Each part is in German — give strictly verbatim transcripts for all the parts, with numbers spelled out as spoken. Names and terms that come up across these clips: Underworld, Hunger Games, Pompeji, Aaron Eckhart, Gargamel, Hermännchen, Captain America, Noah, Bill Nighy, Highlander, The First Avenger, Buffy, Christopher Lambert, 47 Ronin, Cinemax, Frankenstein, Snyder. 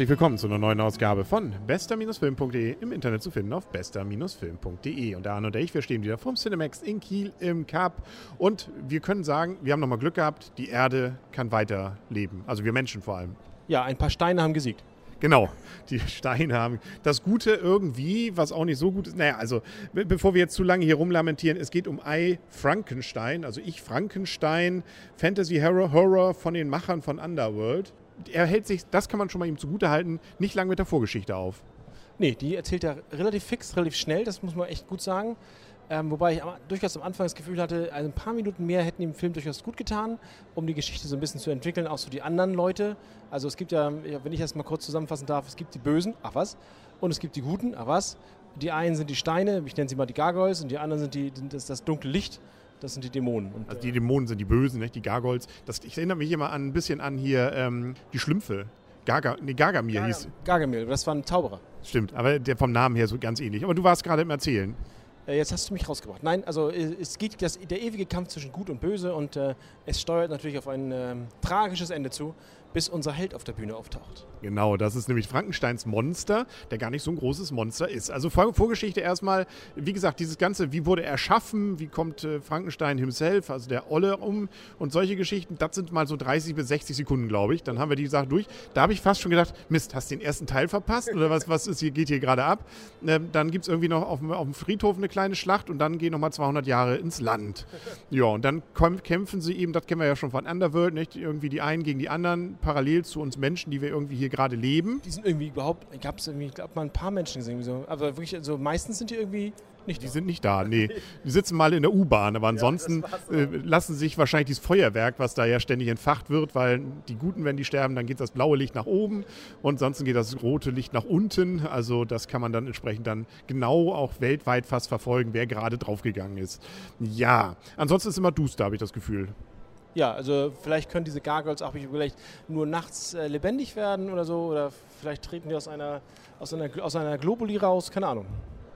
Herzlich willkommen zu einer neuen Ausgabe von bester Film punkt de, im Internet zu finden auf bester Film punkt de. Und der Arne und ich, wir stehen wieder vom Cinemax in Kiel im Cup und wir können sagen, wir haben nochmal Glück gehabt, die Erde kann weiterleben, also wir Menschen vor allem. Ja, ein paar Steine haben gesiegt. Genau, die Steine haben das Gute irgendwie, was auch nicht so gut ist. Naja, also be bevor wir jetzt zu lange hier rumlamentieren, es geht um I, Frankenstein, also ich Frankenstein, Fantasy-Horror von den Machern von Underworld. Er hält sich, das kann man schon mal ihm zugutehalten, nicht lange mit der Vorgeschichte auf. Nee, die erzählt er relativ fix, relativ schnell, das muss man echt gut sagen. Ähm, wobei ich am, durchaus am Anfang das Gefühl hatte, ein paar Minuten mehr hätten dem Film durchaus gut getan, um die Geschichte so ein bisschen zu entwickeln, auch so die anderen Leute. Also es gibt ja, wenn ich das mal kurz zusammenfassen darf, es gibt die Bösen, ach was, und es gibt die Guten, ach was. Die einen sind die Steine, ich nenne sie mal die Gargoyles, und die anderen sind die, das, das dunkle Licht. Das sind die Dämonen. Und, also die Dämonen sind die Bösen, nicht? Die Gargoyles. Das, ich erinnere mich immer an, ein bisschen an hier ähm, die Schlümpfe. Gaga, nee, Gargamel Gaga, hieß. Gargamel, das war ein Zauberer. Stimmt, aber der vom Namen her so ganz ähnlich. Aber du warst gerade im Erzählen. Äh, jetzt hast du mich rausgebracht. Nein, also es geht das, der ewige Kampf zwischen Gut und Böse und äh, es steuert natürlich auf ein äh, tragisches Ende zu, bis unser Held auf der Bühne auftaucht. Genau, das ist nämlich Frankensteins Monster, der gar nicht so ein großes Monster ist. Also Vor Vorgeschichte erstmal, wie gesagt, dieses Ganze, wie wurde er erschaffen, wie kommt äh, Frankenstein himself, also der Olle um und solche Geschichten, das sind mal so dreißig bis sechzig Sekunden, glaube ich. Dann haben wir die Sache durch. Da habe ich fast schon gedacht, Mist, hast du den ersten Teil verpasst oder was, was ist hier, geht hier gerade ab? Ähm, dann gibt es irgendwie noch auf, auf dem Friedhof eine kleine Schlacht und dann gehen nochmal zweihundert Jahre ins Land. Ja, und dann kämpfen sie eben, das kennen wir ja schon von Underworld, nicht? Irgendwie die einen gegen die anderen, parallel zu uns Menschen, die wir irgendwie hier gerade leben. Die sind irgendwie überhaupt, ich habe glaube mal ein paar Menschen gesehen, so, aber wirklich, also meistens sind die irgendwie nicht da. Die sind nicht da, nee. Die sitzen mal in der U-Bahn, aber ansonsten ja, äh, lassen sich wahrscheinlich dieses Feuerwerk, was da ja ständig entfacht wird, weil die Guten, wenn die sterben, dann geht das blaue Licht nach oben und ansonsten geht das rote Licht nach unten, also das kann man dann entsprechend dann genau auch weltweit fast verfolgen, wer gerade draufgegangen ist. Ja, ansonsten ist immer duster, habe ich das Gefühl. Ja, also vielleicht können diese Gargoyles auch vielleicht nur nachts äh, lebendig werden oder so. Oder vielleicht treten die aus einer, aus einer, aus einer Globuli raus, keine Ahnung.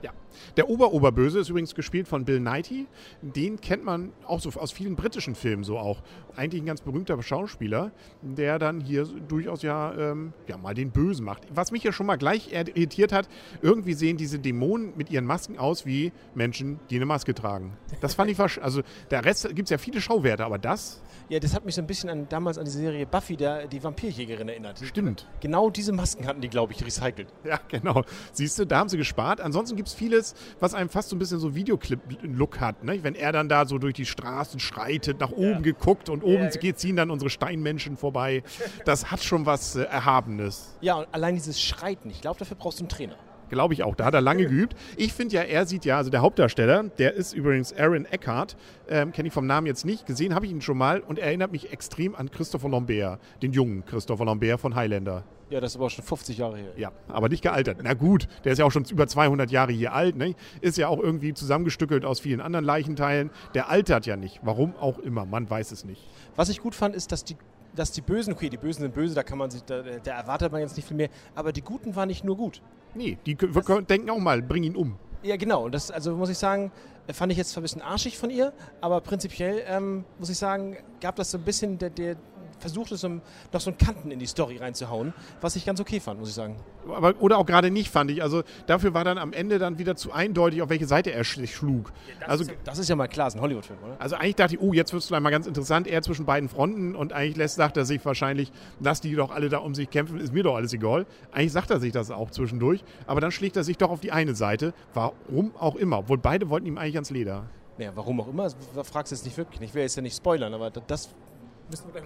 Ja. Der Ober-Oberböse ist übrigens gespielt von Bill Nighy. Den kennt man auch so aus vielen britischen Filmen so auch. Eigentlich ein ganz berühmter Schauspieler, der dann hier durchaus ja, ähm, ja mal den Bösen macht. Was mich ja schon mal gleich irritiert hat, irgendwie sehen diese Dämonen mit ihren Masken aus wie Menschen, die eine Maske tragen. Das fand ich, also der Rest, gibt es ja viele Schauwerte, aber das... Ja, das hat mich so ein bisschen an, damals an die Serie Buffy, der, die Vampirjägerin, erinnert. Stimmt. Genau diese Masken hatten die, glaube ich, recycelt. Ja, genau. Siehst du, da haben sie gespart. Ansonsten gibt es vieles, was einem fast so ein bisschen so Videoclip-Look hat. Ne? Wenn er dann da so durch die Straßen schreitet, nach oben ja. geguckt und oben ja, ja. ziehen dann unsere Steinmenschen vorbei. Das hat schon was äh, Erhabenes. Ja, und allein dieses Schreiten. Ich glaube, dafür brauchst du einen Trainer. Glaube ich auch. Da hat er lange geübt. Ich finde ja, er sieht ja, also der Hauptdarsteller, der ist übrigens Aaron Eckhart, ähm, kenne ich vom Namen jetzt nicht, gesehen habe ich ihn schon mal und erinnert mich extrem an Christopher Lambert, den jungen Christopher Lambert von Highlander. Ja, das ist aber auch schon fünfzig Jahre her. Ja, aber nicht gealtert. Na gut, der ist ja auch schon über zweihundert Jahre hier alt, ne? Ist ja auch irgendwie zusammengestückelt aus vielen anderen Leichenteilen. Der altert ja nicht. Warum auch immer, man weiß es nicht. Was ich gut fand, ist, dass die dass die Bösen, okay, die Bösen sind böse, da kann man sich, da, da erwartet man jetzt nicht viel mehr, aber die Guten waren nicht nur gut. Nee, die wir können, denken auch mal, bring ihn um. Ja, genau. Das, also muss ich sagen, fand ich jetzt zwar ein bisschen arschig von ihr, aber prinzipiell ähm, muss ich sagen, gab das so ein bisschen der, der versucht es, um noch so einen Kanten in die Story reinzuhauen, was ich ganz okay fand, muss ich sagen. Aber, oder auch gerade nicht, fand ich. Also dafür war dann am Ende dann wieder zu eindeutig, auf welche Seite er schlug. Ja, das, also, ist ja, das ist ja mal klar, ist ein Hollywood-Film, oder? Also eigentlich dachte ich, oh, jetzt wird es mal ganz interessant, er zwischen beiden Fronten und eigentlich lässt, sagt er sich wahrscheinlich, lass die doch alle da um sich kämpfen, ist mir doch alles egal. Eigentlich sagt er sich das auch zwischendurch, aber dann schlägt er sich doch auf die eine Seite, warum auch immer. Obwohl beide wollten ihm eigentlich ans Leder. Naja, warum auch immer, da fragst du jetzt nicht wirklich. Ich will jetzt ja nicht spoilern, aber das...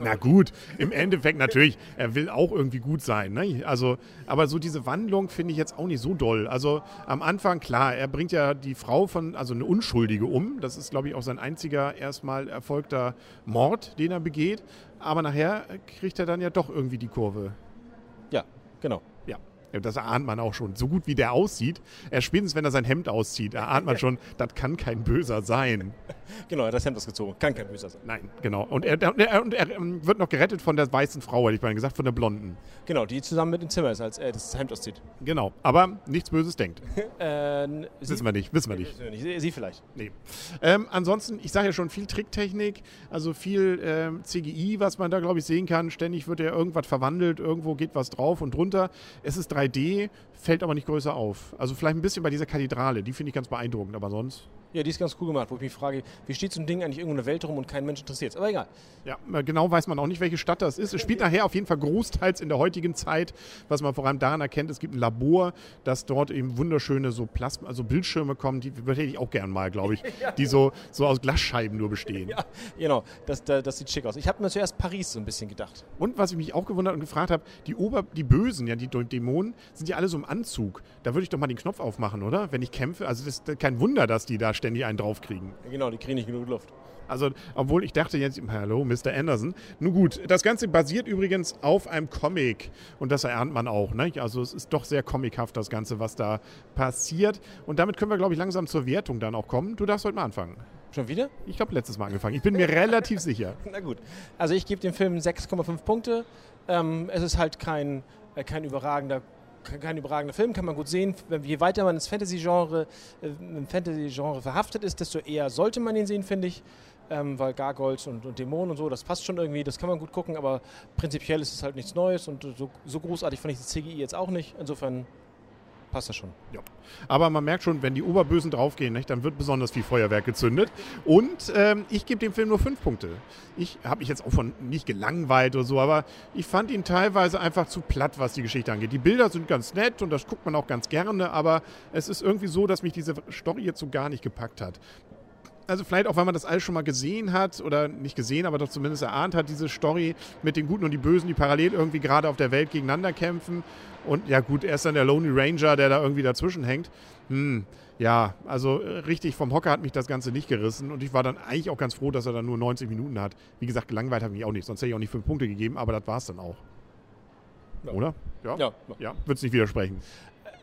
Na gut, im Endeffekt natürlich, er will auch irgendwie gut sein, ne? Also, aber so diese Wandlung finde ich jetzt auch nicht so doll. Also am Anfang, klar, er bringt ja die Frau von, also eine Unschuldige um. Das ist, glaube ich, auch sein einziger erstmal erfolgter Mord, den er begeht. Aber nachher kriegt er dann ja doch irgendwie die Kurve. Ja, genau. Ja. Das ahnt man auch schon. So gut wie der aussieht, er spätestens wenn er sein Hemd auszieht, ahnt man schon, das kann kein Böser sein. Genau, er hat das Hemd ausgezogen. Kann kein Böser sein. Nein, genau. Und er, er, er, er wird noch gerettet von der weißen Frau, hätte ich mal gesagt, von der Blonden. Genau, die zusammen mit dem Zimmer ist, als er das Hemd auszieht. Genau, aber nichts Böses denkt. äh, wissen wir nicht, wissen wir nicht. Sie, sie vielleicht. Nee. Ähm, ansonsten, ich sage ja schon, viel Tricktechnik, also viel ähm, C G I, was man da, glaube ich, sehen kann. Ständig wird ja irgendwas verwandelt, irgendwo geht was drauf und drunter. Es ist drei D, fällt aber nicht größer auf. Also vielleicht ein bisschen bei dieser Kathedrale, die finde ich ganz beeindruckend, aber sonst... Ja, die ist ganz cool gemacht, wo ich mich frage, wie steht so ein Ding eigentlich irgendwo in der Welt rum und kein Mensch interessiert es, aber egal. Ja, genau weiß man auch nicht, welche Stadt das ist. Es spielt nachher auf jeden Fall großteils in der heutigen Zeit, was man vor allem daran erkennt, es gibt ein Labor, dass dort eben wunderschöne so Plasma, also Bildschirme kommen, die hätte ich auch gern mal, glaube ich, ja, die so, so aus Glasscheiben nur bestehen. Ja, genau, das, das sieht schick aus. Ich habe mir zuerst Paris so ein bisschen gedacht. Und was ich mich auch gewundert und gefragt habe, die Ober, die Bösen, ja, die Dämonen, sind ja alle so im Anzug. Da würde ich doch mal den Knopf aufmachen, oder? Wenn ich kämpfe, also das ist kein Wunder, dass die da ständig einen draufkriegen. Genau, die kriegen nicht genug Luft. Also, obwohl ich dachte jetzt, hallo, Mister Anderson. Nun gut, das Ganze basiert übrigens auf einem Comic. Und das erahnt man auch, ne? Also es ist doch sehr comichaft, das Ganze, was da passiert. Und damit können wir, glaube ich, langsam zur Wertung dann auch kommen. Du darfst heute mal anfangen. Schon wieder? Ich glaube, letztes Mal angefangen. Ich bin mir relativ sicher. Na gut. Also ich gebe dem Film sechs Komma fünf Punkte. Ähm, es ist halt kein, äh, kein überragender Kein überragender Film, kann man gut sehen. Je weiter man ins Fantasy-Genre, im Fantasy-Genre verhaftet ist, desto eher sollte man ihn sehen, finde ich. Ähm, weil Gargoyles und, und Dämonen und so, das passt schon irgendwie, das kann man gut gucken, aber prinzipiell ist es halt nichts Neues und so, so großartig fand ich das C G I jetzt auch nicht. Insofern passt das schon. Ja. Aber man merkt schon, wenn die Oberbösen draufgehen, nicht, dann wird besonders viel Feuerwerk gezündet. Und ähm, ich gebe dem Film nur fünf Punkte. Ich habe mich jetzt auch von nicht gelangweilt oder so, aber ich fand ihn teilweise einfach zu platt, was die Geschichte angeht. Die Bilder sind ganz nett und das guckt man auch ganz gerne, aber es ist irgendwie so, dass mich diese Story jetzt so gar nicht gepackt hat. Also vielleicht auch, weil man das alles schon mal gesehen hat oder nicht gesehen, aber doch zumindest erahnt hat, diese Story mit den Guten und die Bösen, die parallel irgendwie gerade auf der Welt gegeneinander kämpfen. Und ja gut, erst dann der Lonely Ranger, der da irgendwie dazwischen hängt. Hm, ja, also richtig vom Hocker hat mich das Ganze nicht gerissen und ich war dann eigentlich auch ganz froh, dass er dann nur neunzig Minuten hat. Wie gesagt, gelangweilt habe ich mich auch nicht, sonst hätte ich auch nicht fünf Punkte gegeben, aber das war es dann auch. Ja. Oder? Ja. Ja. Ja. Würdest nicht widersprechen.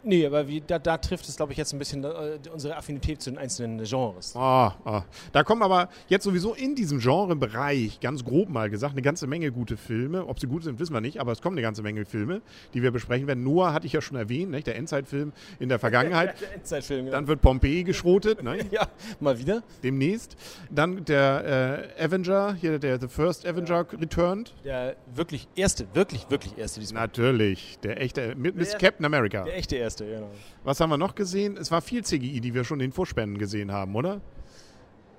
Nee, aber wie, da, da trifft es, glaube ich, jetzt ein bisschen äh, unsere Affinität zu den einzelnen Genres. Ah, ah. Da kommen aber jetzt sowieso in diesem Genrebereich, ganz grob mal gesagt, eine ganze Menge gute Filme. Ob sie gut sind, wissen wir nicht, aber es kommen eine ganze Menge Filme, die wir besprechen werden. Noah hatte ich ja schon erwähnt, nicht? Der Endzeitfilm in der Vergangenheit. Ja, der Endzeitfilm, ja. Dann wird Pompeji geschrotet. Ne? Ja, mal wieder. Demnächst. Dann der äh, Avenger, hier der The First Avenger, ja. Returned. Der wirklich erste, wirklich, wirklich erste. Diesmal. Natürlich, der echte, mit, mit der, Captain America. Der echte erste. Genau. Was haben wir noch gesehen? Es war viel C G I, die wir schon in den Vorspänen gesehen haben, oder?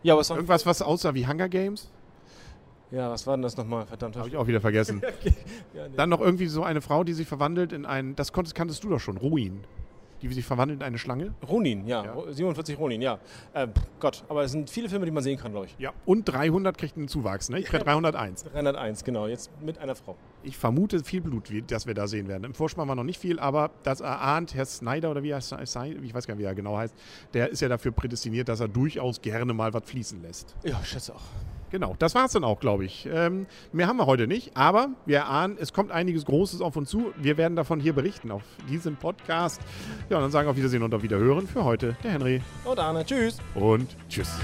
Ja, aber es war irgendwas, was aussah wie Hunger Games? Ja, was war denn das nochmal? Verdammt. Habe ich auch wieder vergessen. Okay. Ja, nee. Dann noch irgendwie so eine Frau, die sich verwandelt in einen, das konntest, kanntest du doch schon, Ruin. Die sich verwandelt in eine Schlange? Ronin, ja. ja. siebenundvierzig Ronin, ja. Äh, Gott, aber es sind viele Filme, die man sehen kann, glaube ich. Ja, und dreihundert kriegt einen Zuwachs, ne? Ich kriege dreihunderteins. dreihunderteins, genau. Jetzt mit einer Frau. Ich vermute viel Blut, das wir da sehen werden. Im Vorspann war noch nicht viel, aber das erahnt Herr Snyder oder wie er, ich weiß gar nicht, wie er genau heißt, der ist ja dafür prädestiniert, dass er durchaus gerne mal was fließen lässt. Ja, ich schätze auch. Genau, das war's dann auch, glaube ich. Ähm, mehr haben wir heute nicht, aber wir ahnen, es kommt einiges Großes auf uns zu. Wir werden davon hier berichten, auf diesem Podcast. Ja, und dann sagen wir auf Wiedersehen und auf Wiederhören für heute. Der Henry. Und Arne, tschüss. Und tschüss.